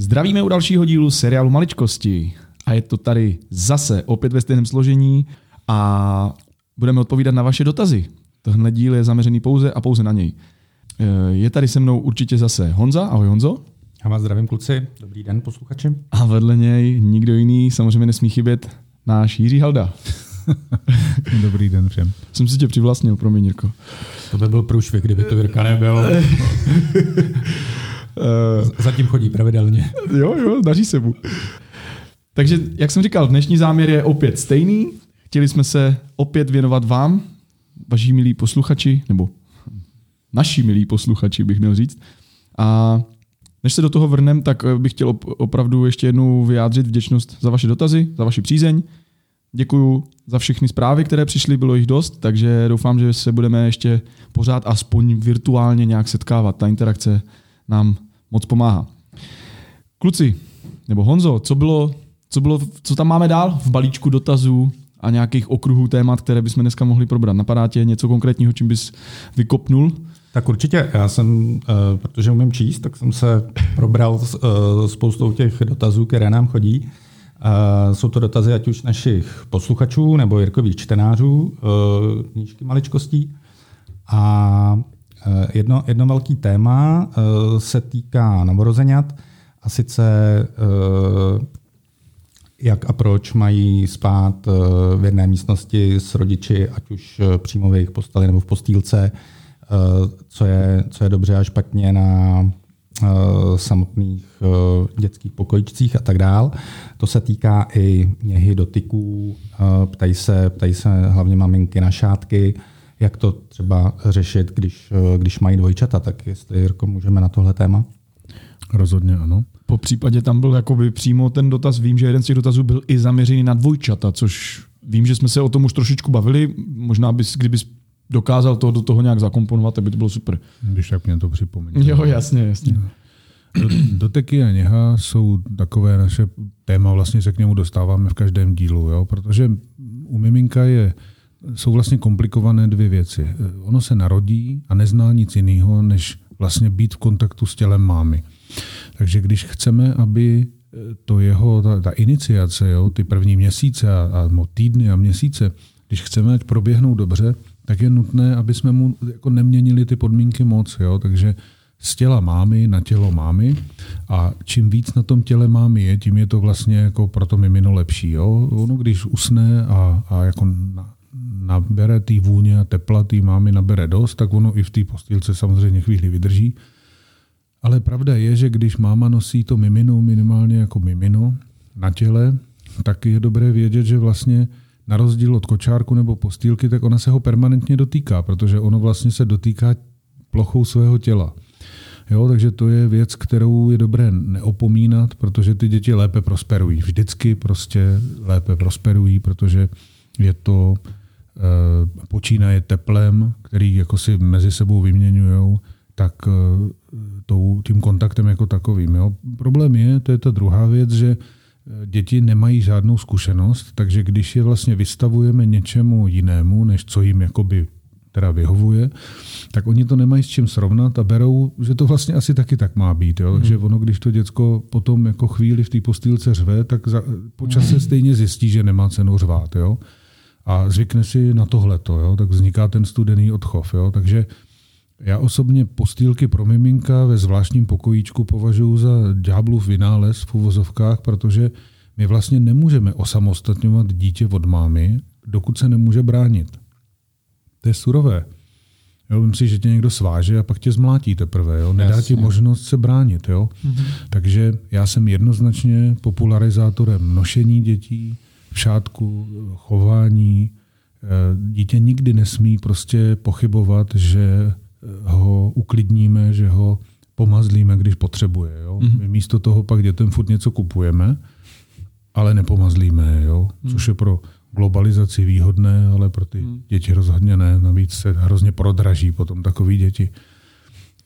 Zdravíme u dalšího dílu seriálu Maličkosti a je to tady zase opět ve stejném složení a budeme odpovídat na vaše dotazy. Tenhle díl je zaměřený pouze a pouze na něj. Je tady se mnou určitě zase Honza. Ahoj Honzo. Já vás zdravím kluci. Dobrý den posluchači. A vedle něj nikdo jiný, samozřejmě nesmí chybět, náš Jiří Halda. Dobrý den všem. Jsem si tě přivlastnil, promiň Jirko. To by byl průšvih, kdyby to Jirka nebyl. Zatím chodí pravidelně. Jo, daří se mu. Takže, jak jsem říkal, dnešní záměr je opět stejný. Chtěli jsme se opět věnovat vám, vaši milí posluchači, nebo naši milí posluchači, bych měl říct. A než se do toho vrhneme, tak bych chtěl opravdu ještě jednou vyjádřit vděčnost za vaše dotazy, za vaši přízeň. Děkuju za všechny zprávy, které přišly, bylo jich dost, takže doufám, že se budeme ještě pořád aspoň virtuálně nějak setkávat. Ta interakce nám moc pomáhá. Kluci, nebo Honzo, co tam máme dál v balíčku dotazů a nějakých okruhů témat, které bychom dneska mohli probrat? Napadá tě něco konkrétního, čím bys vykopnul? Tak určitě. Já jsem, protože umím číst, tak jsem se probral s spoustou těch dotazů, které nám chodí. Jsou to dotazy ať už našich posluchačů nebo Jirkových čtenářů knížky Maličkostí. A jedno velké téma se týká novorozeňat a sice jak a proč mají spát v jedné místnosti s rodiči, ať už přímo v jejich posteli nebo v postýlce, co je dobře a špatně na samotných dětských pokojičcích a tak dál. To se týká i něhy dotyků, ptají se hlavně maminky na šátky, jak to třeba řešit, když mají dvojčata, tak jestli, Jirko, můžeme na tohle téma? Rozhodně ano. Po případě tam byl jakoby přímo ten dotaz, vím, že jeden z těch dotazů byl i zaměřený na dvojčata, což vím, že jsme se o tom už trošičku bavili, možná kdybys dokázal to do toho nějak zakomponovat, aby to bylo super. Když tak mě to připomíná. Jo, jasně. Doteky a něha jsou takové naše téma, vlastně se k němu dostáváme v každém dílu, jo? Protože u miminka jsou vlastně komplikované dvě věci. Ono se narodí a nezná nic jiného, než vlastně být v kontaktu s tělem mámy. Takže když chceme, aby ta iniciace, jo, ty první měsíce a týdny a měsíce, když chceme, ať proběhnou dobře, tak je nutné, aby jsme mu jako neměnili ty podmínky moc. Jo? Takže z těla mámy na tělo mámy a čím víc na tom těle mámy je, tím je to vlastně jako pro to mimino lepší. Jo? Ono když usne a jako nabere té vůně a tepla, té mámy nabere dost, tak ono i v té postýlce samozřejmě chvíli vydrží. Ale pravda je, že když máma nosí to mimino minimálně jako mimino na těle, tak je dobré vědět, že vlastně na rozdíl od kočárku nebo postýlky, tak ona se ho permanentně dotýká, protože ono vlastně se dotýká plochou svého těla. Jo, takže to je věc, kterou je dobré neopomínat, protože ty děti lépe prosperují. Vždycky prostě lépe prosperují, protože je to počínaje teplem, který jako si mezi sebou vyměňujou, tak tím kontaktem jako takovým. Jo. Problém je, to je ta druhá věc, že děti nemají žádnou zkušenost, takže když je vlastně vystavujeme něčemu jinému, než co jim jakoby teda vyhovuje, tak oni to nemají s čím srovnat a berou, že to vlastně asi taky tak má být. Jo? Takže ono, když to děcko potom jako chvíli v té postýlce řve, tak po čase stejně zjistí, že nemá cenu řvát. Jo? A zvykne si na tohleto, jo? Tak vzniká ten studený odchov. Jo? Takže já osobně postýlky pro miminka ve zvláštním pokojíčku považuji za ďáblův vynález v uvozovkách, protože my vlastně nemůžeme osamostatňovat dítě od mámy, dokud se nemůže bránit. To je surové. Jo, myslím si, že tě někdo sváže a pak tě zmlátí teprve. Jo? Nedá ti možnost se bránit. Jo? Mhm. Takže já jsem jednoznačně popularizátorem nošení dětí, v šátku, chování. Dítě nikdy nesmí prostě pochybovat, že ho uklidníme, že ho pomazlíme, když potřebuje. Jo? My místo toho pak dětem furt něco kupujeme, ale nepomazlíme, jo? Což je pro globalizaci výhodné, ale pro ty děti rozhodně ne. Navíc se hrozně prodraží potom takový děti.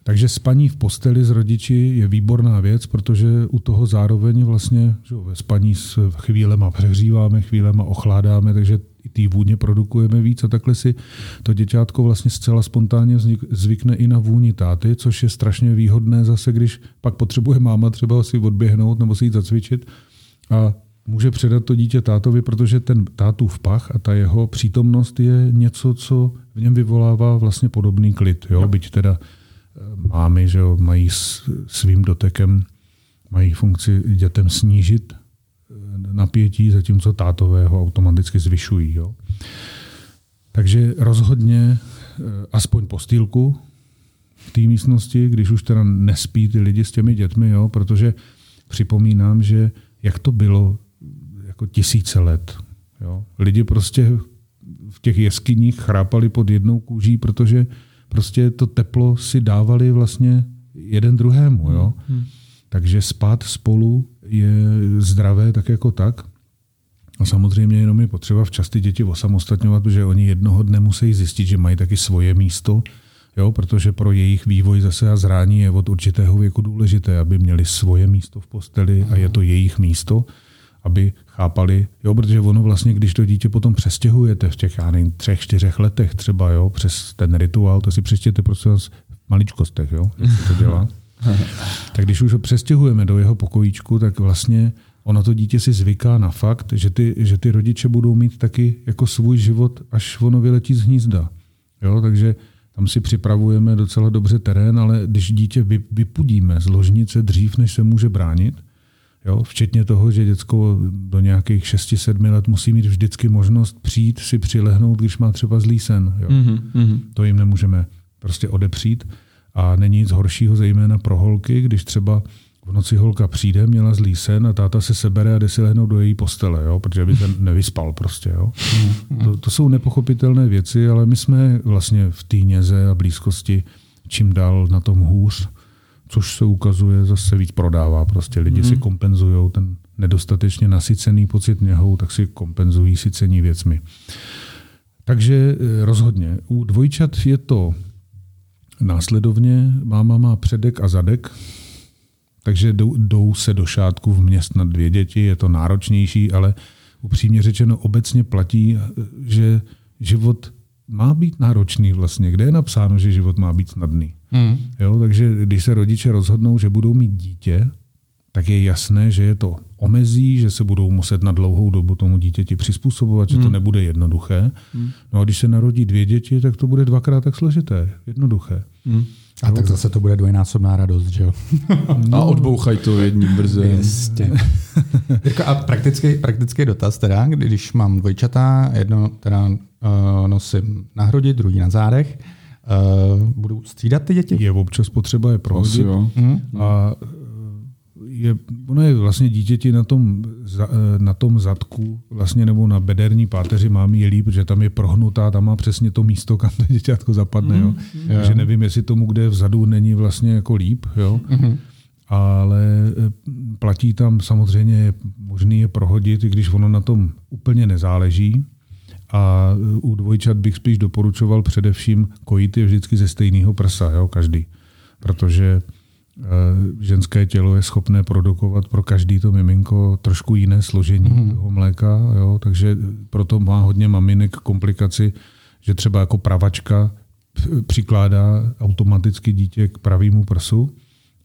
Takže spaní v posteli s rodiči je výborná věc, protože u toho zároveň vlastně že ve spaní s chvílema přehříváme, chvílema ochládáme, takže i té vůně produkujeme víc a takhle si to děťátko vlastně zcela spontánně zvykne i na vůni táty, což je strašně výhodné zase, když pak potřebuje máma třeba si odběhnout nebo si jít zacvičit a může předat to dítě tátovi, protože ten tátův pach a ta jeho přítomnost je něco, co v něm vyvolává vlastně podobný klid. Jo? Byť teda mámy, že jo, mají svým dotekem, mají funkci dětem snížit napětí, zatímco tátového automaticky zvyšují. Jo? Takže rozhodně aspoň postýlku v té místnosti, když už teda nespí ty lidi s těmi dětmi, jo? Protože připomínám, že jak to bylo jako tisíce let. Jo? Lidi prostě v těch jeskyních chrápali pod jednou kůží, protože prostě to teplo si dávali vlastně jeden druhému. Jo? Takže spát spolu je zdravé tak jako tak. A samozřejmě jenom je potřeba včas ty děti osamostatňovat, protože oni jednoho dne musí zjistit, že mají taky svoje místo, jo? Protože pro jejich vývoj zase a zrání je od určitého věku důležité, aby měli svoje místo v posteli a je to jejich místo, aby chápali, jo, protože ono vlastně, když to dítě potom přestěhujete v těch, já nevím, 3-4 letech třeba, jo, přes ten rituál, to si přečtěte prostě v maličkostech, jo, jak se to dělá. Tak když už ho přestěhujeme do jeho pokojíčku, tak vlastně ono to dítě si zvyká na fakt, že ty rodiče budou mít taky jako svůj život, až ono vyletí z hnízda. Jo, takže tam si připravujeme docela dobře terén, ale když dítě vypudíme z ložnice dřív, než se může bránit, jo, včetně toho, že děcko do nějakých 6-7 let musí mít vždycky možnost přijít si přilehnout, když má třeba zlý sen. Jo. To jim nemůžeme prostě odepřít. A není nic horšího, zejména pro holky, když třeba v noci holka přijde, měla zlý sen a táta se sebere a jde si lehnout do její postele, jo, protože by ten nevyspal prostě. Jo. To jsou nepochopitelné věci, ale my jsme vlastně v té něze a blízkosti čím dál na tom hůř, což se ukazuje, zase víc prodává. Prostě lidi si kompenzují ten nedostatečně nasycený pocit něhou, tak si kompenzují sycení věcmi. Takže rozhodně. U dvojčat je to následovně. Máma má předek a zadek, takže jdou se do šátku vměstnat 2 děti, je to náročnější, ale upřímně řečeno obecně platí, že život má být náročný vlastně. Kde je napsáno, že život má být snadný? Jo, takže když se rodiče rozhodnou, že budou mít dítě, tak je jasné, že je to omezí, že se budou muset na dlouhou dobu tomu dítěti přizpůsobovat, že to nebude jednoduché. No a když se narodí 2 děti, tak to bude 2x tak složité, jednoduché. A tak zase to bude dvojnásobná radost, že jo? No. A odbouchaj to jedním brze. Jistě. A praktický dotaz teda, když mám dvojčata, jedno teda nosím na hrudi, druhý na zádech, budu střídat ty děti? Je občas potřeba je prohodit. A ono je vlastně dítěti na tom zadku, vlastně nebo na bederní páteři mám je líp, protože tam je prohnutá, tam má přesně to místo, kam to děťátko zapadne. Jo? Takže nevím, jestli tomu, kde vzadu, není vlastně jako líp. Jo? Ale platí tam samozřejmě, je možný je prohodit, i když ono na tom úplně nezáleží. A u dvojčat bych spíš doporučoval především kojit je vždycky ze stejného prsa, jo? Každý. Protože ženské tělo je schopné produkovat pro každý to miminko trošku jiné složení toho mléka, jo? Takže proto má hodně maminek komplikaci, že třeba jako pravačka přikládá automaticky dítě k pravému prsu,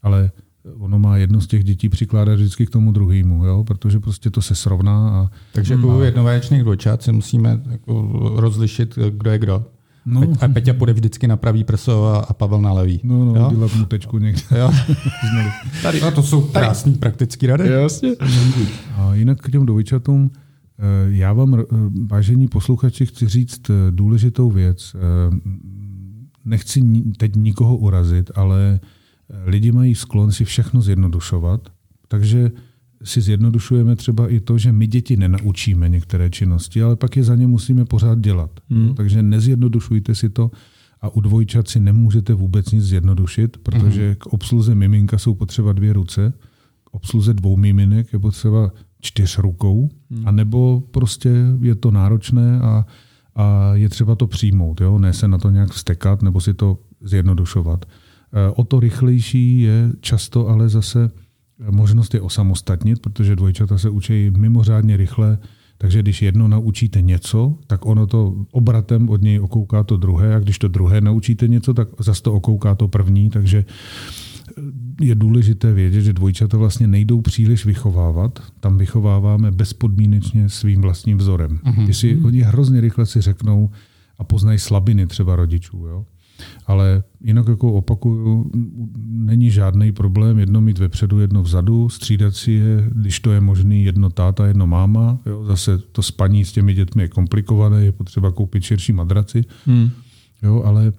ale ono má jedno z těch dětí přikládat vždycky k tomu druhému, jo? Protože prostě to se srovná. Takže jako u jednovaječných dvojčat si musíme jako rozlišit, kdo je kdo. No. A Peťa půjde vždycky na pravý prso a Pavel na levý. No, dělat mu tečku někde. Tady, to jsou krásný praktický rady. Jasně. A jinak k těm dvojčatům, já vám, vážení posluchači, chci říct důležitou věc. Nechci teď nikoho urazit, ale lidi mají sklon si všechno zjednodušovat, takže si zjednodušujeme třeba i to, že my děti nenaučíme některé činnosti, ale pak je za ně musíme pořád dělat. Takže nezjednodušujte si to a u dvojčat si nemůžete vůbec nic zjednodušit, protože k obsluze miminka jsou potřeba 2 ruce, k obsluze 2 miminek je potřeba 4 rukou, anebo prostě je to náročné a je třeba to přijmout, jo? Ne se na to nějak vztekat nebo si to zjednodušovat. O to rychlejší je často ale zase možnost je osamostatnit, protože dvojčata se učí mimořádně rychle Takže když jedno naučíte něco, tak ono to obratem od něj okouká to druhé, a když to druhé naučíte něco, tak zase to okouká to první, takže je důležité vědět, že dvojčata vlastně nejdou příliš vychovávat. Tam vychováváme bezpodmínečně svým vlastním vzorem. Mm-hmm. Jestli oni hrozně rychle si řeknou a poznají slabiny třeba rodičů. Jo? Ale jinak, jako opakuju, není žádný problém jedno mít vepředu, jedno vzadu, střídat si je, když to je možný, jedno táta, jedno máma. Jo? Zase to spaní s těmi dětmi je komplikované, je potřeba koupit širší madraci. Mm. Jo, ale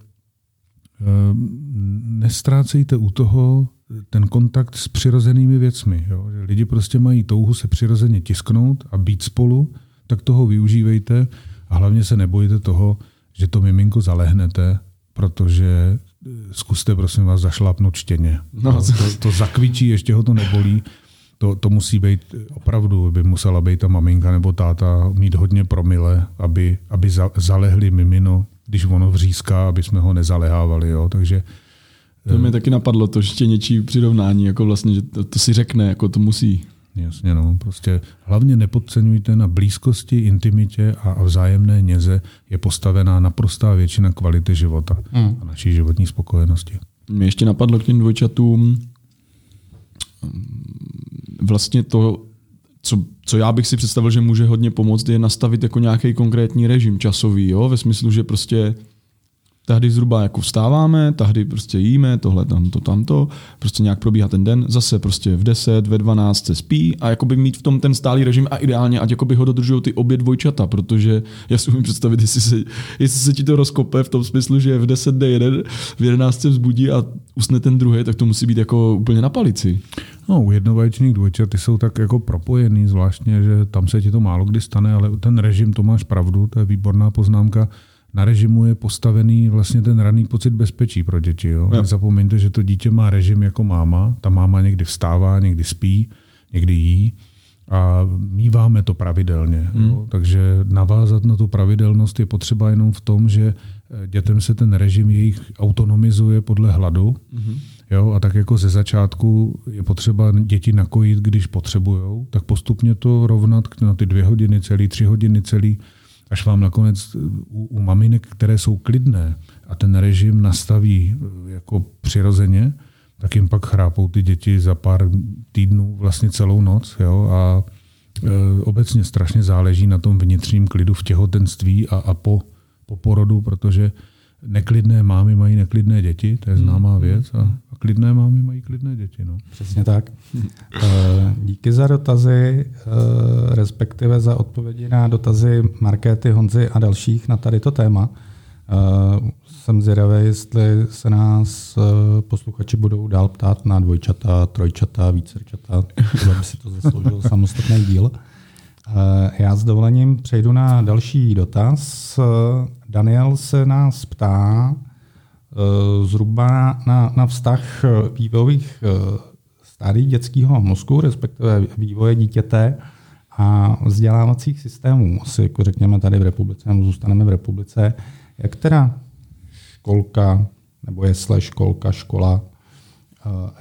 nestrácejte u toho ten kontakt s přirozenými věcmi. Jo? Že lidi prostě mají touhu se přirozeně tisknout a být spolu, tak toho využívejte a hlavně se nebojte toho, že to miminko zalehnete, protože zkuste, prosím vás, zašlápnout štěně. No. To zakvičí, ještě ho to nebolí. To musí být opravdu, by musela být ta maminka nebo táta mít hodně promile, aby zalehli mimino, když ono vřízká, aby jsme ho nezalehávali. Jo? Takže to mi taky napadlo, to štěněčí přirovnání, jako vlastně, že to si řekne, jako to musí. Jasně, no, prostě hlavně nepodceňujte, na blízkosti, intimitě a vzájemné něze je postavená naprostá většina kvality života a naší životní spokojenosti. Mě ještě napadlo k těm dvojčatům vlastně to, co já bych si představil, že může hodně pomoct, je nastavit jako nějaký konkrétní režim časový, jo? Ve smyslu, že prostě tahdy zhruba jako vstáváme, tahdy prostě jíme, tohle, tamto, prostě nějak probíhá ten den, zase prostě v 10, ve 12 se spí a jakoby mít v tom ten stálý režim a ideálně, ať jakoby ho dodržují ty obě dvojčata, protože já si umím představit, jestli se ti to rozkope v tom smyslu, že v 10 jde jeden, v 11 se vzbudí a usne ten druhý, tak to musí být jako úplně na palici. No, u jednovaječných dvojčat ty jsou tak jako propojený, zvláštně, že tam se ti to málo kdy stane, ale ten režim, to máš pravdu, to je výborná poznámka. Na režimu je postavený vlastně ten raný pocit bezpečí pro děti. Jo? Ja. Nezapomeňte, že to dítě má režim jako máma. Ta máma někdy vstává, někdy spí, někdy jí a míváme to pravidelně. Jo? Takže navázat na tu pravidelnost je potřeba jenom v tom, že dětem se ten režim jejich autonomizuje podle hladu. Mm-hmm. Jo? A tak jako ze začátku je potřeba děti nakojit, když potřebujou, tak postupně to rovnat na ty 2 hodiny celý, 3 hodiny celý, až vám nakonec u maminek, které jsou klidné a ten režim nastaví jako přirozeně, tak jim pak chrápou ty děti za pár týdnů vlastně celou noc. Jo? A obecně strašně záleží na tom vnitřním klidu v těhotenství a po porodu, protože neklidné mámy mají neklidné děti, to je známá věc, a klidné mámy mají klidné děti. No. Přesně tak. Díky za dotazy, respektive za odpovědi na dotazy Markéty, Honzy a dalších na tady to téma. Jsem zvědavý, jestli se nás posluchači budou dál ptát na dvojčata, trojčata, vícerčata, kdo by si to zasloužil samostatný díl. Já s dovolením přejdu na další dotaz. Daniel se nás ptá zhruba na vztah vývojových stádií dětského mozku, respektive vývoje dítěte a vzdělávacích systémů. Asi jako řekněme tady v republice, nebo zůstaneme v republice, jak teda školka nebo jesle, škola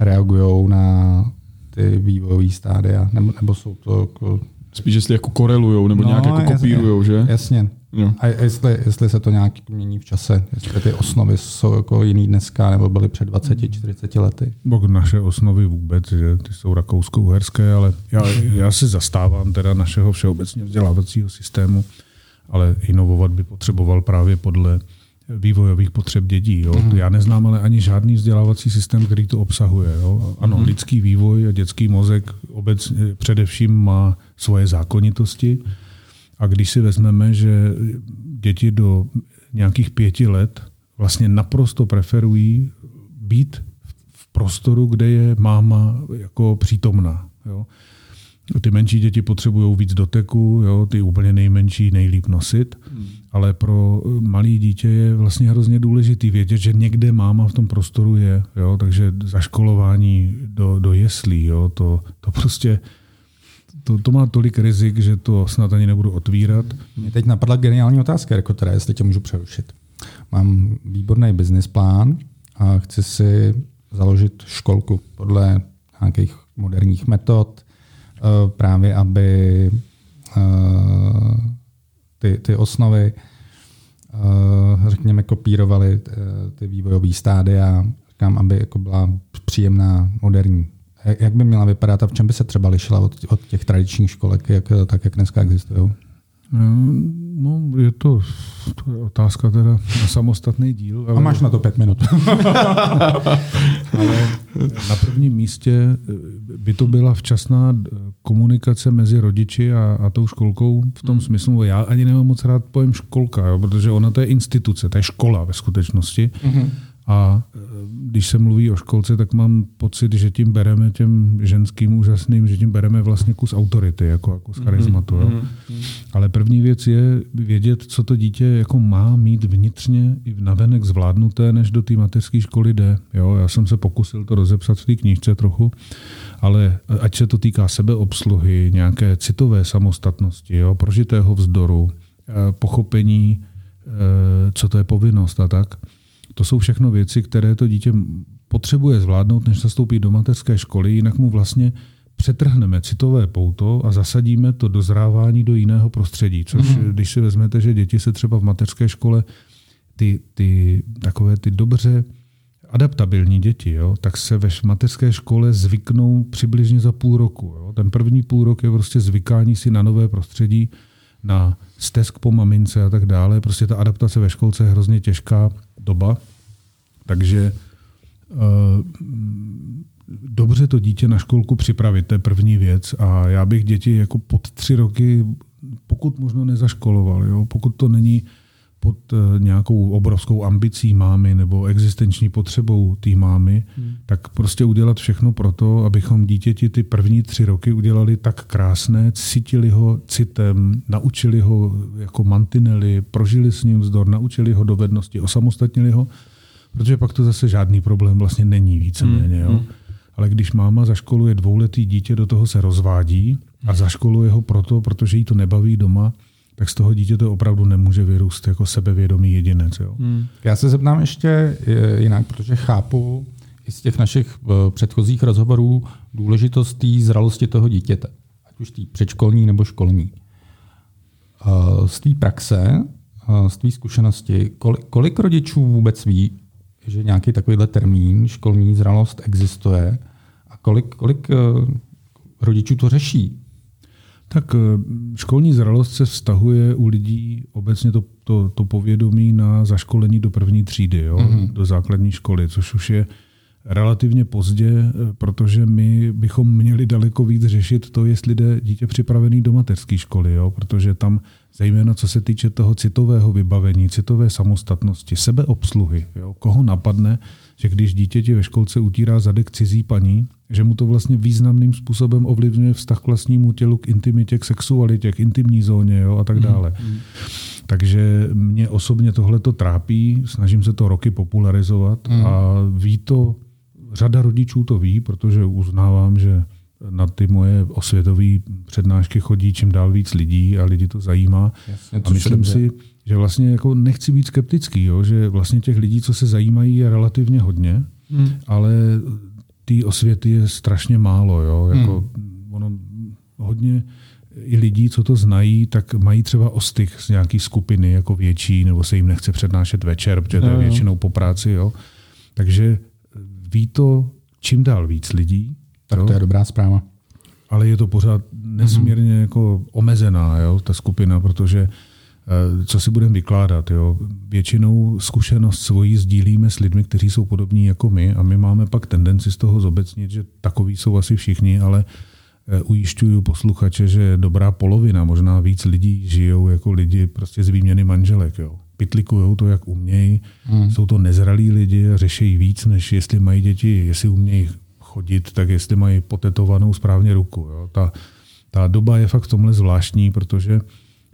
reagují na ty vývojové stádia, nebo jsou to jako spíš, jestli jako korelujou, nebo nějak jako kopírujou, že? Jasně. Jo. A jestli se to nějak mění v čase, jestli ty osnovy jsou jako jiný dneska, nebo byly před 20-40 lety? Naše osnovy vůbec, že? Ty jsou rakousko-uherské, ale já se zastávám teda našeho všeobecně vzdělávacího systému, ale inovovat by potřeboval právě podle vývojových potřeb dětí. Jo? Já neznám ale ani žádný vzdělávací systém, který to obsahuje. Jo? Ano, lidský vývoj a dětský mozek obecně především má svoje zákonitosti. A když si vezmeme, že děti do nějakých 5 let vlastně naprosto preferují být v prostoru, kde je máma jako přítomná. Jo? Ty menší děti potřebují víc doteku, jo? Ty úplně nejmenší nejlíp nosit, ale pro malý dítě je vlastně hrozně důležitý vědět, že někde máma v tom prostoru je. Jo? Takže zaškolování do jeslí, jo? To prostě to má tolik rizik, že to snad ani nebudu otvírat. Mě teď napadla geniální otázka, Jirko, teda, jestli tě můžu přerušit. Mám výborný business plán a chci si založit školku podle nějakých moderních metod, právě aby ty osnovy, řekněme, kopírovali ty vývojové stádia, říkám, aby jako byla příjemná, moderní. Jak by měla vypadat a v čem by se třeba lišila od těch tradičních školek, jak dneska existují? No, je to otázka teda na samostatný díl. Ale... A máš na to 5 minut. Ale na prvním místě by to byla včasná komunikace mezi rodiči a tou školkou v tom smyslu. Já ani nemám moc rád pojem školka, jo, protože ona to je instituce, to je škola ve skutečnosti. Mm-hmm. A když se mluví o školce, tak mám pocit, že tím bereme těm ženským úžasným, že tím bereme vlastně kus autority, jako z charizmatu. Mm-hmm. Jo. Ale první věc je vědět, co to dítě jako má mít vnitřně i navenek zvládnuté, než do té mateřské školy jde. Jo. Já jsem se pokusil to rozepsat v té knížce trochu, ale ať se to týká sebeobsluhy, nějaké citové samostatnosti, jo, prožitého vzdoru, pochopení, co to je povinnost a tak. To jsou všechno věci, které to dítě potřebuje zvládnout, než nastoupí do mateřské školy, jinak mu vlastně přetrhneme citové pouto a zasadíme to dozrávání do jiného prostředí. Což, když si vezmete, že děti se třeba v mateřské škole, ty dobře adaptabilní děti, jo, tak se ve mateřské škole zvyknou přibližně za půl roku. Jo. Ten první půl rok je prostě zvykání si na nové prostředí, na stesk po mamince a tak dále. Prostě ta adaptace ve školce je hrozně těžká doba, takže dobře to dítě na školku připravit, to je první věc. A já bych děti jako pod 3 roky, pokud možno nezaškoloval, jo? Pokud to není pod nějakou obrovskou ambicí mámy nebo existenční potřebou té mámy, tak prostě udělat všechno pro to, abychom dítěti ty první 3 roky udělali tak krásné, cítili ho citem, naučili ho jako mantinely, prožili s ním vzdor, naučili ho dovednosti, osamostatnili ho, protože pak to zase žádný problém vlastně není víceméně. Jo? Ale když máma zaškoluje 2letý dítě, do toho se rozvádí a zaškoluje ho proto, protože jí to nebaví doma, tak z toho dítě to opravdu nemůže vyrůst jako sebevědomý jedinec. Jo? Já se zeptám ještě jinak, protože chápu i z těch našich předchozích rozhovorů důležitost té zralosti toho dítěte, ať už té předškolní nebo školní. Z té praxe, z té zkušenosti, kolik rodičů vůbec ví, že nějaký takovýhle termín školní zralost existuje a kolik rodičů to řeší? Tak školní zralost se vztahuje u lidí obecně to povědomí na zaškolení do 1. třídy, jo? Do základní školy, což už je relativně pozdě, protože my bychom měli daleko víc řešit to, jestli jde dítě připravený do mateřské školy, jo? Protože tam zejména co se týče toho citového vybavení, citové samostatnosti, sebeobsluhy, jo? Koho napadne, že když dítěti ve školce utírá zadek cizí paní, že mu to vlastně významným způsobem ovlivňuje vztah k vlastnímu tělu, k intimitě, k sexualitě, k intimní zóně, jo, a tak dále. Takže mě osobně tohle to trápí, snažím se to roky popularizovat a ví to, řada rodičů to ví, protože uznávám, že na ty moje osvětové přednášky chodí čím dál víc lidí a lidi to zajímá. Jasně, a myslím si, že vlastně jako nechci být skeptický, jo, že vlastně těch lidí, co se zajímají, je relativně hodně, ale té osvěty je strašně málo. Jo? Jako ono, hodně i lidí, co to znají, tak mají třeba ostych z nějaký skupiny jako větší, nebo se jim nechce přednášet večer, protože to je většinou po práci. Jo? Takže ví to čím dál víc lidí. Tak to je dobrá zpráva. Ale je to pořád nesmírně jako omezená, jo, ta skupina, protože co si budeme vykládat, jo? Většinou zkušenost svoji sdílíme s lidmi, kteří jsou podobní jako my a my máme pak tendenci z toho zobecnit, že takoví jsou asi všichni, ale ujišťuju posluchače, že dobrá polovina, možná víc lidí žijou jako lidi prostě z výměny manželek. Jo? Pytlikujou to, jak umějí, jsou to nezralí lidi a řeší víc, než jestli mají děti, jestli umějí chodit, tak jestli mají potetovanou správně ruku. Jo? Ta doba je fakt v tomhle zvláštní, protože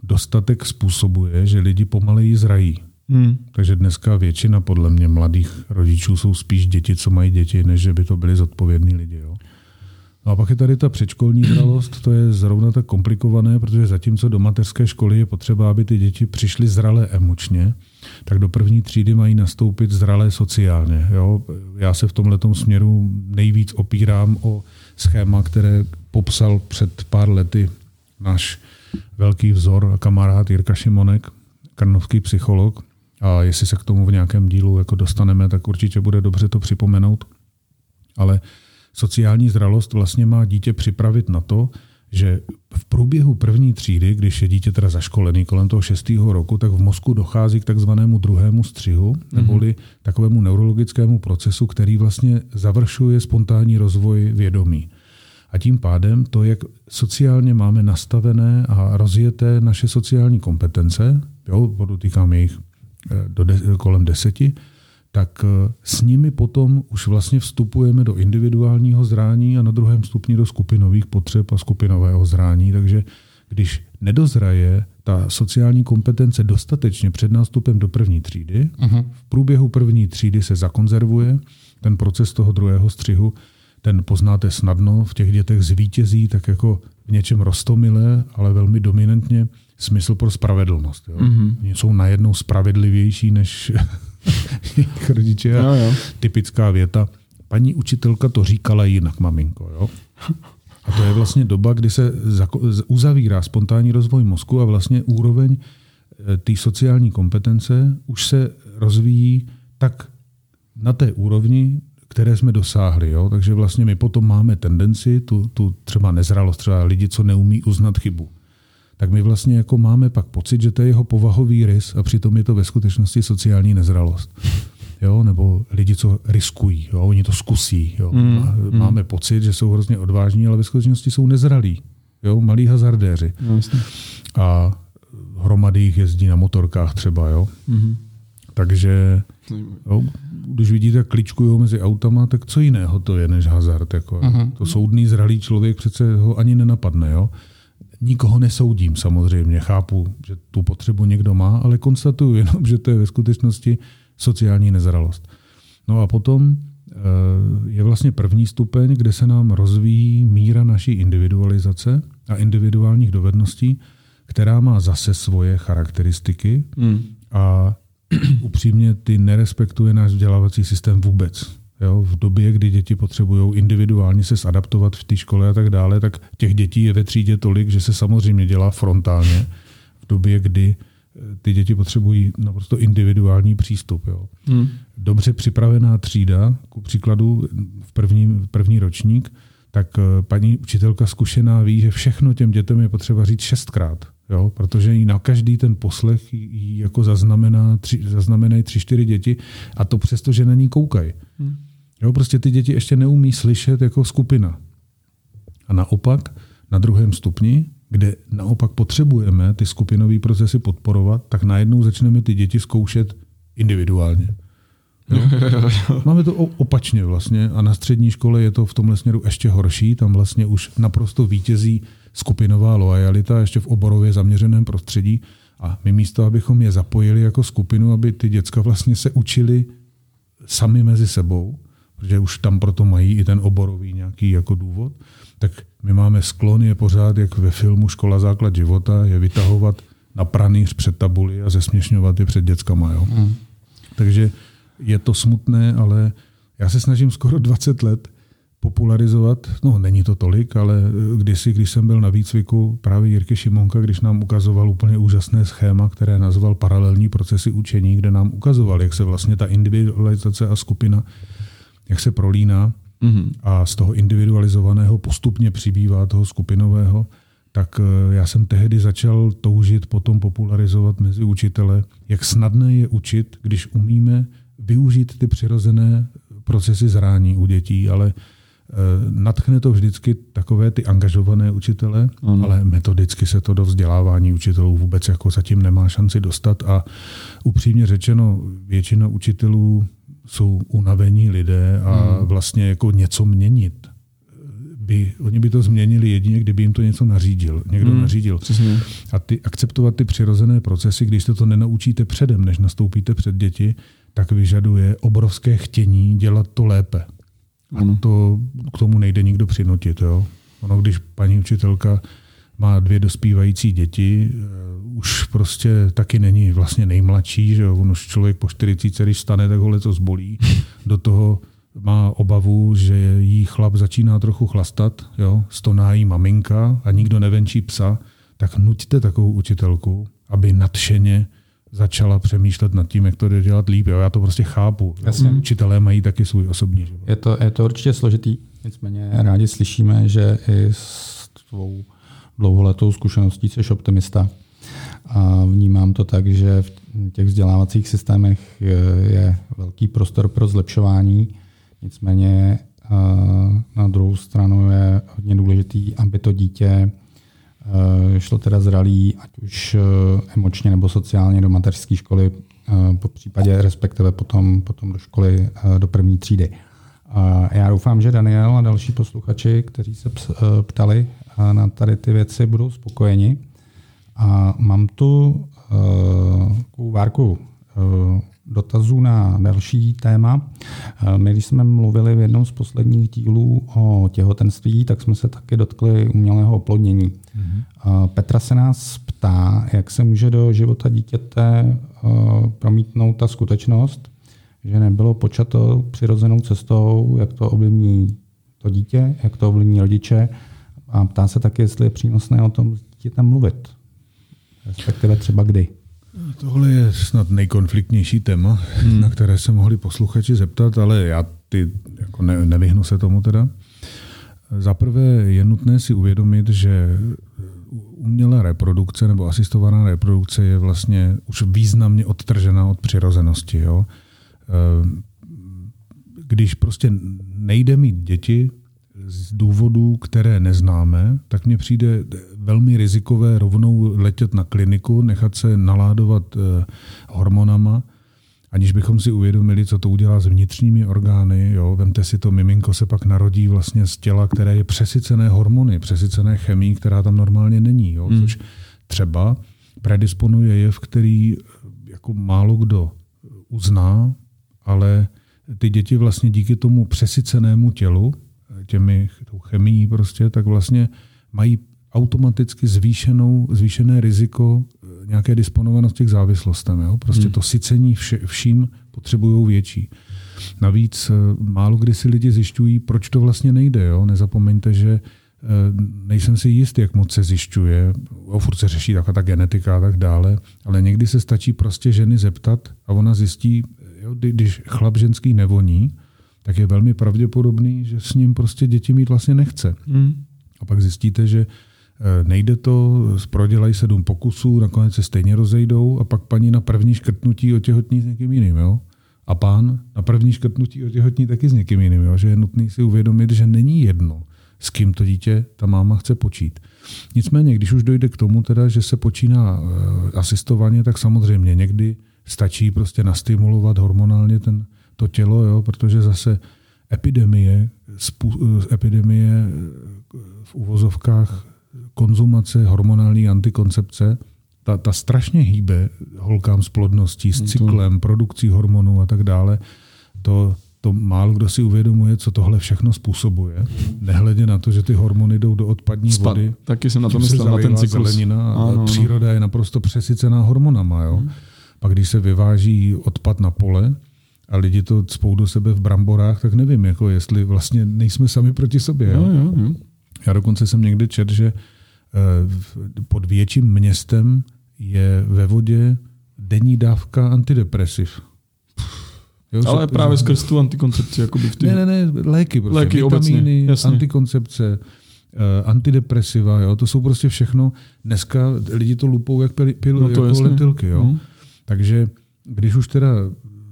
dostatek způsobuje, že lidi pomaleji zrají. Takže dneska většina podle mě mladých rodičů jsou spíš děti, co mají děti, než že by to byli zodpovědní lidi. Jo? No a pak je tady ta předškolní zralost, to je zrovna tak komplikované, protože zatímco do mateřské školy je potřeba, aby ty děti přišly zralé emočně, tak do 1. třídy mají nastoupit zralé sociálně. Jo? Já se v tomhletom směru nejvíc opírám o schéma, které popsal před pár lety náš velký vzor a kamarád Jirka Šimonek, krnovský psycholog. A jestli se k tomu v nějakém dílu jako dostaneme, tak určitě bude dobře to připomenout. Ale sociální zralost vlastně má dítě připravit na to, že v průběhu první třídy, když je dítě teda zaškolený kolem toho 6. roku, tak v mozku dochází k takzvanému druhému střihu, neboli takovému neurologickému procesu, který vlastně završuje spontánní rozvoj vědomí. A tím pádem to, jak sociálně máme nastavené a rozjeté naše sociální kompetence, jo, podotýkám jejich kolem 10, tak s nimi potom už vlastně vstupujeme do individuálního zrání a na druhém stupni do skupinových potřeb a skupinového zrání. Takže když nedozraje ta sociální kompetence dostatečně před nástupem do první třídy, v průběhu první třídy se zakonzervuje ten proces toho druhého střihu, ten poznáte snadno, v těch dětech zvítězí tak jako v něčem roztomilé, ale velmi dominantně smysl pro spravedlnost. Jo? Jsou najednou spravedlivější než jejich rodiče. No, jo. Typická věta. Paní učitelka to říkala jinak, maminko. Jo? A to je vlastně doba, kdy se uzavírá spontánní rozvoj mozku a vlastně úroveň té sociální kompetence už se rozvíjí tak na té úrovni, které jsme dosáhli. Jo? Takže vlastně my potom máme tendenci, tu třeba nezralost, třeba lidi, co neumí uznat chybu, tak my vlastně jako máme pak pocit, že to je jeho povahový rys a přitom je to ve skutečnosti sociální nezralost. Jo? Nebo lidi, co riskují, jo? Oni to zkusí. Jo? Máme pocit, že jsou hrozně odvážní, ale ve skutečnosti jsou nezralí. Jo? Malí hazardéři. Vlastně. A hromady jich jezdí na motorkách třeba. Jo? Takže jo, když vidíte, kličkují mezi autama, tak co jiného to je než hazard. Jako, to soudný zralý člověk přece ho ani nenapadne. Jo? Nikoho nesoudím samozřejmě, chápu, že tu potřebu někdo má, ale konstatuju jenom, že to je ve skutečnosti sociální nezralost. No a potom je vlastně první stupeň, kde se nám rozvíjí míra naší individualizace a individuálních dovedností, která má zase svoje charakteristiky a upřímně ty nerespektuje náš vzdělávací systém vůbec. Jo, v době, kdy děti potřebují individuálně se zadaptovat v té škole a tak dále, tak těch dětí je ve třídě tolik, že se samozřejmě dělá frontálně v době, kdy ty děti potřebují naprosto individuální přístup. Jo. Dobře připravená třída, ku příkladu první ročník, tak paní učitelka zkušená ví, že všechno těm dětem je potřeba říct 6krát. Jo, protože jí na každý ten poslech jí jako zaznamenají 3-4 děti a to přesto, že na ní koukají. Jo, prostě ty děti ještě neumí slyšet jako skupina. A naopak na druhém stupni, kde naopak potřebujeme ty skupinové procesy podporovat, tak najednou začneme ty děti zkoušet individuálně. Jo? Máme to opačně vlastně a na střední škole je to v tomhle směru ještě horší, tam vlastně už naprosto vítězí skupinová loajalita ještě v oborově zaměřeném prostředí a my místo, abychom je zapojili jako skupinu, aby ty děcka vlastně se učili sami mezi sebou, protože už tam proto mají i ten oborový nějaký jako důvod, tak my máme sklon je pořád, jak ve filmu Škola základ života, je vytahovat na pranýř před tabuli a zesměšňovat je před děckama. Jo? Takže je to smutné, ale já se snažím skoro 20 let popularizovat, no není to tolik, ale kdysi, když jsem byl na výcviku právě Jirky Šimonka, když nám ukazoval úplně úžasné schéma, které nazval paralelní procesy učení, kde nám ukazoval, jak se vlastně ta individualizace a skupina, jak se prolíná a z toho individualizovaného postupně přibývá toho skupinového, tak já jsem tehdy začal toužit potom popularizovat mezi učitele, jak snadné je učit, když umíme využít ty přirozené procesy zrání u dětí, ale nadchne to vždycky takové ty angažované učitele, ale metodicky se to do vzdělávání učitelů vůbec jako zatím nemá šanci dostat a upřímně řečeno, většina učitelů jsou unavení lidé a vlastně jako něco měnit. Oni by to změnili jedině, kdyby jim to něco nařídil. Někdo nařídil. A akceptovat ty přirozené procesy, když se to nenaučíte předem, než nastoupíte před děti, tak vyžaduje obrovské chtění dělat to lépe. A to k tomu nejde nikdo přinutit. Jo? Ono, když paní učitelka má 2 dospívající děti, už prostě taky není vlastně nejmladší, že jo? On už člověk po 40, když stane, tak ho leco zbolí. Do toho má obavu, že jí chlap začíná trochu chlastat, jo? Stoná jí maminka a nikdo nevenčí psa, tak nuťte takovou učitelku, aby nadšeně začala přemýšlet nad tím, jak to jde dělat líp. Jo? Já to prostě chápu. Jasně. Učitelé mají taky svůj osobní život. Je to určitě složitý. Nicméně rádi slyšíme, že i s tvou dlouholetou zkušeností jsi optimista. A vnímám to tak, že v těch vzdělávacích systémech je velký prostor pro zlepšování. Nicméně na druhou stranu je hodně důležitý, aby to dítě šlo teda zralý, ať už emočně nebo sociálně do mateřské školy, po případě respektive potom do školy do první třídy. Já doufám, že Daniel a další posluchači, kteří se ptali na tady ty věci, budou spokojeni. A mám tu várku dotazů na další téma. My, když jsme mluvili v jednom z posledních dílů o těhotenství, tak jsme se taky dotkli umělého oplodnění. Mm-hmm. Petra se nás ptá, jak se může do života dítěte promítnout ta skutečnost, že nebylo počato přirozenou cestou, jak to ovlivní to dítě, jak to ovlivní rodiče. A ptá se taky, jestli je přínosné o tom s dítětem mluvit. Respektive třeba kdy. Tohle je snad nejkonfliktnější téma, na které se mohli posluchači zeptat, ale já nevyhnu se tomu teda. Zaprvé je nutné si uvědomit, že umělá reprodukce nebo asistovaná reprodukce je vlastně už významně odtržená od přirozenosti. Jo? Když prostě nejde mít děti z důvodů, které neznáme, tak mně přijde velmi rizikové rovnou letět na kliniku, nechat se naládovat hormonama, aniž bychom si uvědomili, co to udělá s vnitřními orgány. Jo? Vemte si to miminko, se pak narodí vlastně z těla, které je přesycené hormony, přesycené chemii, která tam normálně není. Jo? Což třeba predisponuje jev, který jako málo kdo uzná, ale ty děti vlastně díky tomu přesycenému tělu, tou chemií prostě, tak vlastně mají automaticky zvýšené riziko nějaké disponovanosti k závislostem. Jo? Prostě to sycení vším potřebují větší. Navíc málo kdy si lidi zjišťují, proč to vlastně nejde. Jo? Nezapomeňte, že nejsem si jist, jak moc se zjišťuje. Furt se řeší taková ta genetika a tak dále, ale někdy se stačí prostě ženy zeptat a ona zjistí, jo, když chlap ženský nevoní, tak je velmi pravděpodobný, že s ním prostě děti mít vlastně nechce. A pak zjistíte, že nejde to, prodělají 7 pokusů, nakonec se stejně rozejdou a pak paní na první škrtnutí otěhotní s někým jiným. Jo? A pán na první škrtnutí otěhotní taky s někým jiným. Jo? Že je nutný si uvědomit, že není jedno, s kým to dítě ta máma chce počít. Nicméně, když už dojde k tomu, teda, že se počíná asistovaně, tak samozřejmě někdy stačí prostě nastimulovat hormonálně to tělo, jo? Protože zase epidemie v uvozovkách konzumace hormonální antikoncepce, ta strašně hýbe holkám s plodností, s cyklem, produkcí hormonů a tak dále. To málo kdo si uvědomuje, co tohle všechno způsobuje. Nehledě na to, že ty hormony jdou do odpadní vody. Taky jsem na to myslel, na ten cyklus. Zelenina, ano, příroda je naprosto přesycená hormonama. Jo? Pak když se vyváží odpad na pole, a lidi to cpou do sebe v bramborách, tak nevím, jako jestli vlastně nejsme sami proti sobě. Jo? Jo. Já dokonce jsem někdy četl, že pod větším městem je ve vodě denní dávka antidepresiv. Jo, ale právě skrz tu antikoncepci. Jakoby v tým... Ne, léky. Prostě. Léky vitamíny, obecně, antikoncepce, antidepresiva, jo? To jsou prostě všechno. Dneska lidi to lupou jak jako letylky. Jo? Takže když už teda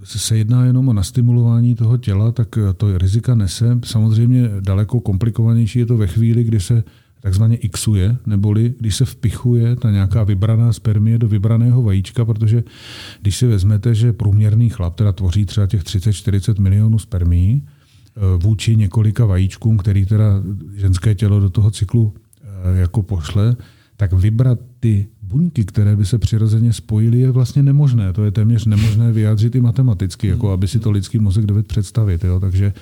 se jedná jenom o nastimulování toho těla, tak to rizika nese. Samozřejmě daleko komplikovanější je to ve chvíli, kdy se takzvaně xuje, neboli když se vpichuje ta nějaká vybraná spermie do vybraného vajíčka, protože když si vezmete, že průměrný chlap teda tvoří třeba těch 30-40 milionů spermií vůči několika vajíčkům, který teda ženské tělo do toho cyklu jako pošle, tak vybrat ty buňky, které by se přirozeně spojily, je vlastně nemožné. To je téměř nemožné vyjádřit i matematicky, jako aby si to lidský mozek dovedl představit. Jo? Takže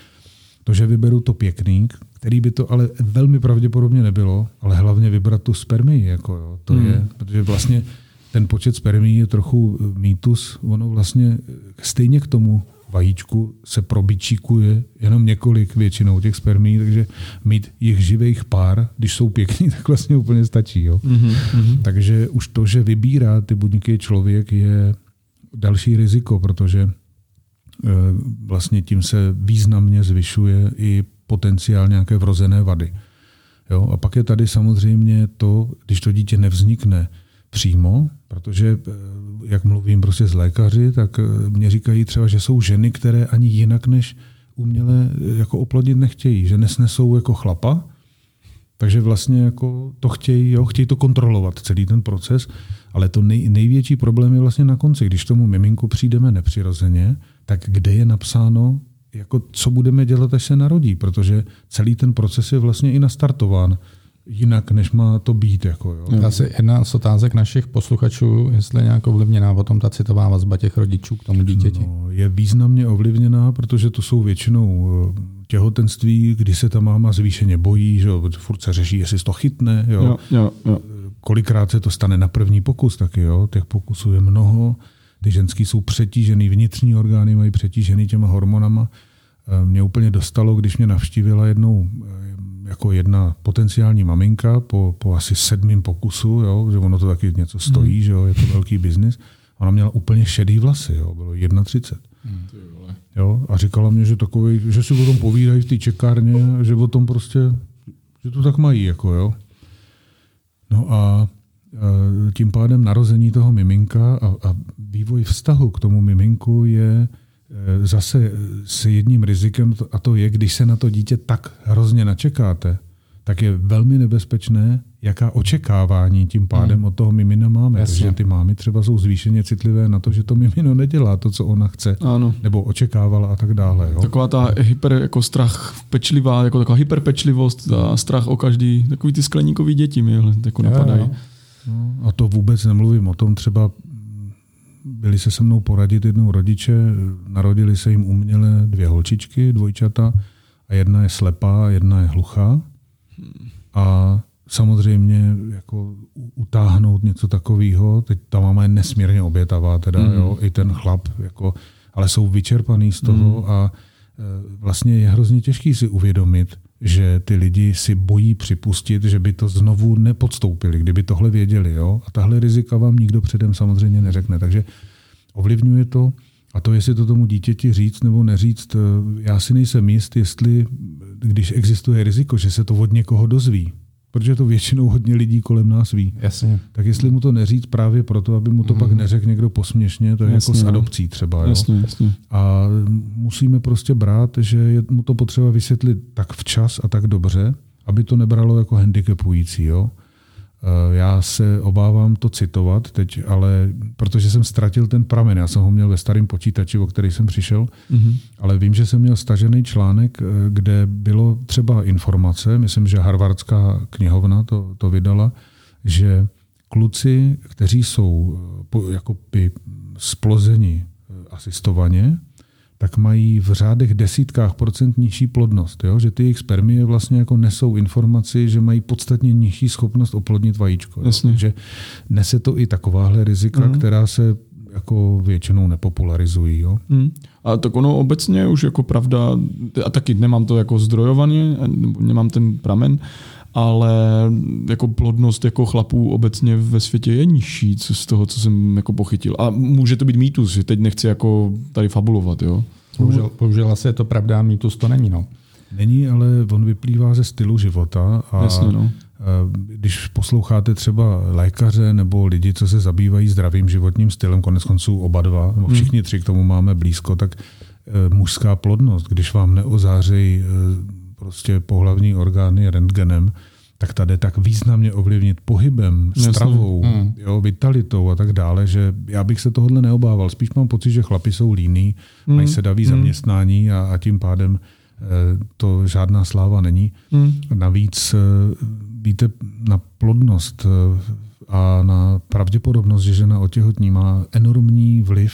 to, že vyberu to pěkný, který by to ale velmi pravděpodobně nebylo, ale hlavně vybrat tu spermii. Jako, jo? To je, protože vlastně ten počet spermií je trochu mýtus. Ono vlastně stejně k tomu vajíčku se probičíkuje jenom několik většinou těch spermí, takže mít jich živých pár, když jsou pěkný, tak vlastně úplně stačí. Jo? Mm-hmm. Takže už to, že vybírá ty buňky člověk, je další riziko, protože vlastně tím se významně zvyšuje i potenciál nějaké vrozené vady. Jo? A pak je tady samozřejmě to, když to dítě nevznikne přímo, protože jak mluvím prostě s lékaři, tak mě říkají třeba, že jsou ženy, které ani jinak než uměle jako oplodit nechtějí, že nesnesou jako chlapa, takže vlastně jako to chtějí, jo, chtějí to kontrolovat, celý ten proces, ale to největší problém je vlastně na konci, když tomu miminku přijdeme nepřirozeně, tak kde je napsáno, jako co budeme dělat, až se narodí, protože celý ten proces je vlastně i nastartován jinak, než má to být. Jako, jo. Asi jedna z otázek našich posluchačů, jestli je nějak ovlivněná potom ta citová vazba těch rodičů k tomu dítěti. No, je významně ovlivněná, protože to jsou většinou těhotenství, kdy se ta máma zvýšeně bojí, že furt se řeší, jestli to chytne. Jo. Jo. Kolikrát se to stane na první pokus taky. Jo. Těch pokusů je mnoho. Ty ženský jsou přetížený, vnitřní orgány mají přetížený těma hormonama. Mě úplně dostalo, když mě navštívila jednou jako jedna potenciální maminka po asi 7. pokusu, jo, že ono to taky něco stojí, že jo, je to velký biznis. Ona měla úplně šedý vlasy, jo, bylo 31. Jo, a říkala mě, že takovej, že si o tom povídají v té čekárně, že o tom prostě, že to tak mají, jako jo. No a tím pádem narození toho miminka a vývoj vztahu k tomu miminku je zase s jedním rizikem, a to je, když se na to dítě tak hrozně načekáte, tak je velmi nebezpečné, jaká očekávání tím pádem od toho mimina máme. Jasně. Takže ty mámy třeba jsou zvýšeně citlivé na to, že to mimino nedělá to, co ona chce, ano, nebo očekávala a tak dále. Jo? Taková ta strach pečlivá, jako taková hyperpečlivost a strach o každý, takový ty skleníkový děti mi jako napadají. No, a to vůbec nemluvím o tom, třeba byli se mnou poradit jednou rodiče, narodili se jim uměle 2 holčičky, dvojčata, a jedna je slepá, jedna je hluchá. A samozřejmě jako utáhnout něco takového, teď ta máma je nesmírně obětavá, teda, jo, i ten chlap, jako, ale jsou vyčerpaný z toho a vlastně je hrozně těžký si uvědomit, že ty lidi si bojí připustit, že by to znovu nepodstoupili, kdyby tohle věděli. Jo? A tahle rizika vám nikdo předem samozřejmě neřekne. Takže ovlivňuje to, a to, jestli to tomu dítěti říct nebo neříct, já si nejsem jist, jestli, když existuje riziko, že se to od někoho dozví, protože to většinou hodně lidí kolem nás ví. Jasně. Tak jestli mu to neříct právě proto, aby mu to pak neřekl někdo posměšně, to je jasně, jako s adopcí třeba. Jo? Jasně. A musíme prostě brát, že je mu to potřeba vysvětlit tak včas a tak dobře, aby to nebralo jako handicapující. Jo? Já se obávám to citovat teď, ale protože jsem ztratil ten pramen. Já jsem ho měl ve starém počítači, o který jsem přišel, ale vím, že jsem měl stažený článek, kde bylo třeba informace, myslím, že harvardská knihovna to vydala, že kluci, kteří jsou jakoby splozeni asistovaně, tak mají v řádech 10% nižší plodnost. Jo? Že ty jejich spermie vlastně jako nesou informaci, že mají podstatně nižší schopnost oplodnit vajíčko. Takže nese to i takováhle rizika, která se jako většinou nepopularizují. Jo? A tak ono obecně už jako pravda, a taky nemám to jako zdrojovaný, nemám ten pramen, ale jako plodnost jako chlapů obecně ve světě je nižší z toho, co jsem jako pochytil. A může to být mýtus, že teď nechci jako tady fabulovat. Jo? Bohužel asi je to pravda, mýtus to není. No. Není, ale on vyplývá ze stylu života. A jasně, no. Když posloucháte třeba lékaře nebo lidi, co se zabývají zdravým životním stylem, koneckonců oba dva, nebo všichni 3 k tomu máme blízko, tak mužská plodnost, když vám neozářejí prostě pohlavní orgány rentgenem, tak tady tak významně ovlivnit pohybem, stravou, jo, vitalitou a tak dále, že já bych se tohodle neobával. Spíš mám pocit, že chlapi jsou líní, mají sedaví zaměstnání a tím pádem to žádná sláva není. Navíc víte, na plodnost a na pravděpodobnost, že žena otěhotní, má enormní vliv,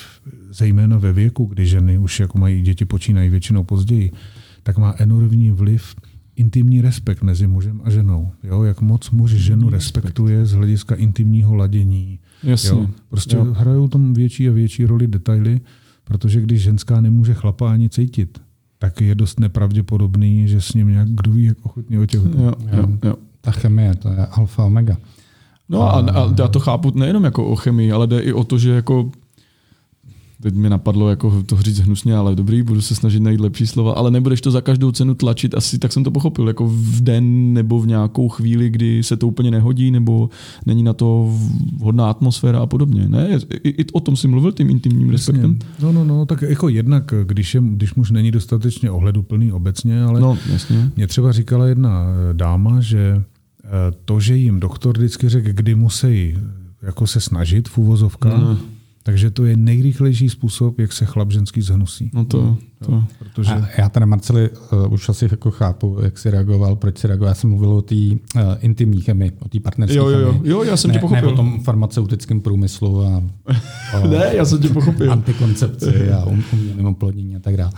zejména ve věku, kdy ženy už jako mají děti, počínají většinou později, tak má enormní vliv intimní respekt mezi mužem a ženou. Jo? Jak moc muž ženu respektuje z hlediska intimního ladění. Jo? Prostě hrajou tam větší a větší roli detaily, Protože když ženská nemůže chlapa ani cítit, tak je dost nepravděpodobný, že s ním nějak kdo ví, jak ochotně otěhotní. Jo. Ta chemie, to je alfa omega. No a já to chápu nejenom jako o chemii, ale jde i o to, že jako teď mi napadlo jako to říct hnusně, ale dobrý, budu se snažit najít lepší slova, ale nebudeš to za každou cenu tlačit, asi tak jsem to pochopil, jako v den nebo v nějakou chvíli, kdy se to úplně nehodí, nebo není na to hodná atmosféra a podobně. Ne? I o tom jsi mluvil, tím intimním respektem? No, tak jako jednak, když muž není dostatečně ohleduplný obecně, ale mě třeba říkala jedna dáma, že to, že jim doktor vždycky řekl, kdy musí jako se snažit v uvozovkách, takže to je nejrychlejší způsob, jak se chlap ženský zhnusí. No to. Protože... Já tady, Marceli, už asi jako chápu, jak jsi reagoval, proč jsi reagoval. Já jsem mluvil o té intimní chemii, o té partnerské chemii. Jo, já jsem tě pochopil. Ne o tom farmaceutickém průmyslu a ne, já jsem tě pochopil. Antikoncepci a umělém oplodnění a tak dále.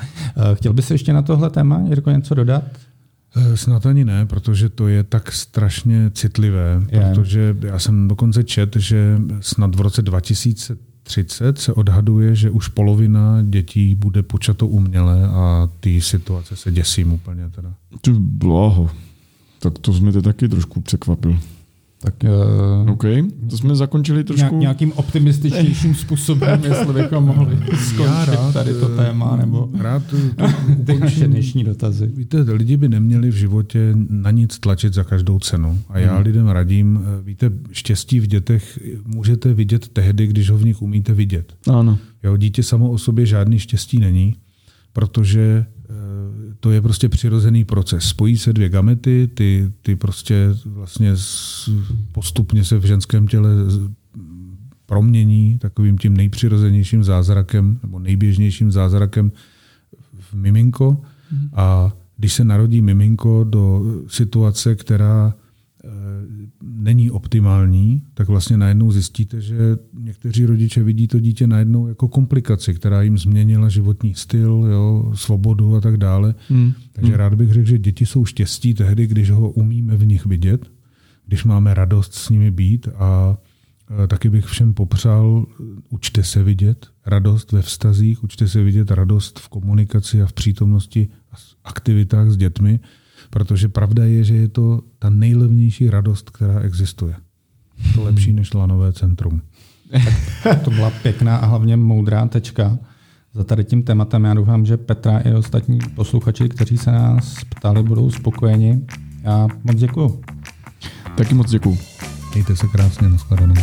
Chtěl bys ještě na tohle téma, Jirko, něco dodat? Snad ani ne, protože to je tak strašně citlivé. Protože já jsem dokonce četl, že snad v roce 2030 se odhaduje, že už polovina dětí bude počato uměle a ty situace se děsím úplně teda. Ty bláho. Tak to jsme te taky trošku překvapil. Tak okay. To jsme zakončili trošku nějakým optimističnějším způsobem, jestli bychom mohli skončit tady to téma nebo rád ty naše dnešní dotazy. Víte, lidi by neměli v životě na nic tlačit za každou cenu. A já lidem radím, víte, štěstí v dětech můžete vidět tehdy, když ho v nich umíte vidět. Ano. Jo, dítě samo o sobě žádný štěstí není, protože to je prostě přirozený proces. Spojí se dvě gamety, ty prostě vlastně postupně se v ženském těle promění takovým tím nejpřirozenějším zázrakem nebo nejběžnějším zázrakem v miminko. A když se narodí miminko do situace, která není optimální, tak vlastně najednou zjistíte, že někteří rodiče vidí to dítě najednou jako komplikaci, která jim změnila životní styl, jo, svobodu a tak dále. Takže rád bych řekl, že děti jsou štěstí tehdy, když ho umíme v nich vidět, když máme radost s nimi být a taky bych všem popřál, učte se vidět radost ve vztazích, učte se vidět radost v komunikaci a v přítomnosti a aktivitách s dětmi, protože pravda je, že je to ta nejlevnější radost, která existuje. To lepší než lanové centrum. Tak to byla pěkná a hlavně moudrá tečka. Za tady tím tématem já doufám, že Petra i ostatní posluchači, kteří se nás ptali, budou spokojeni. Já moc děkuju. Taky moc děkuju. Mějte se krásně, nashledanou.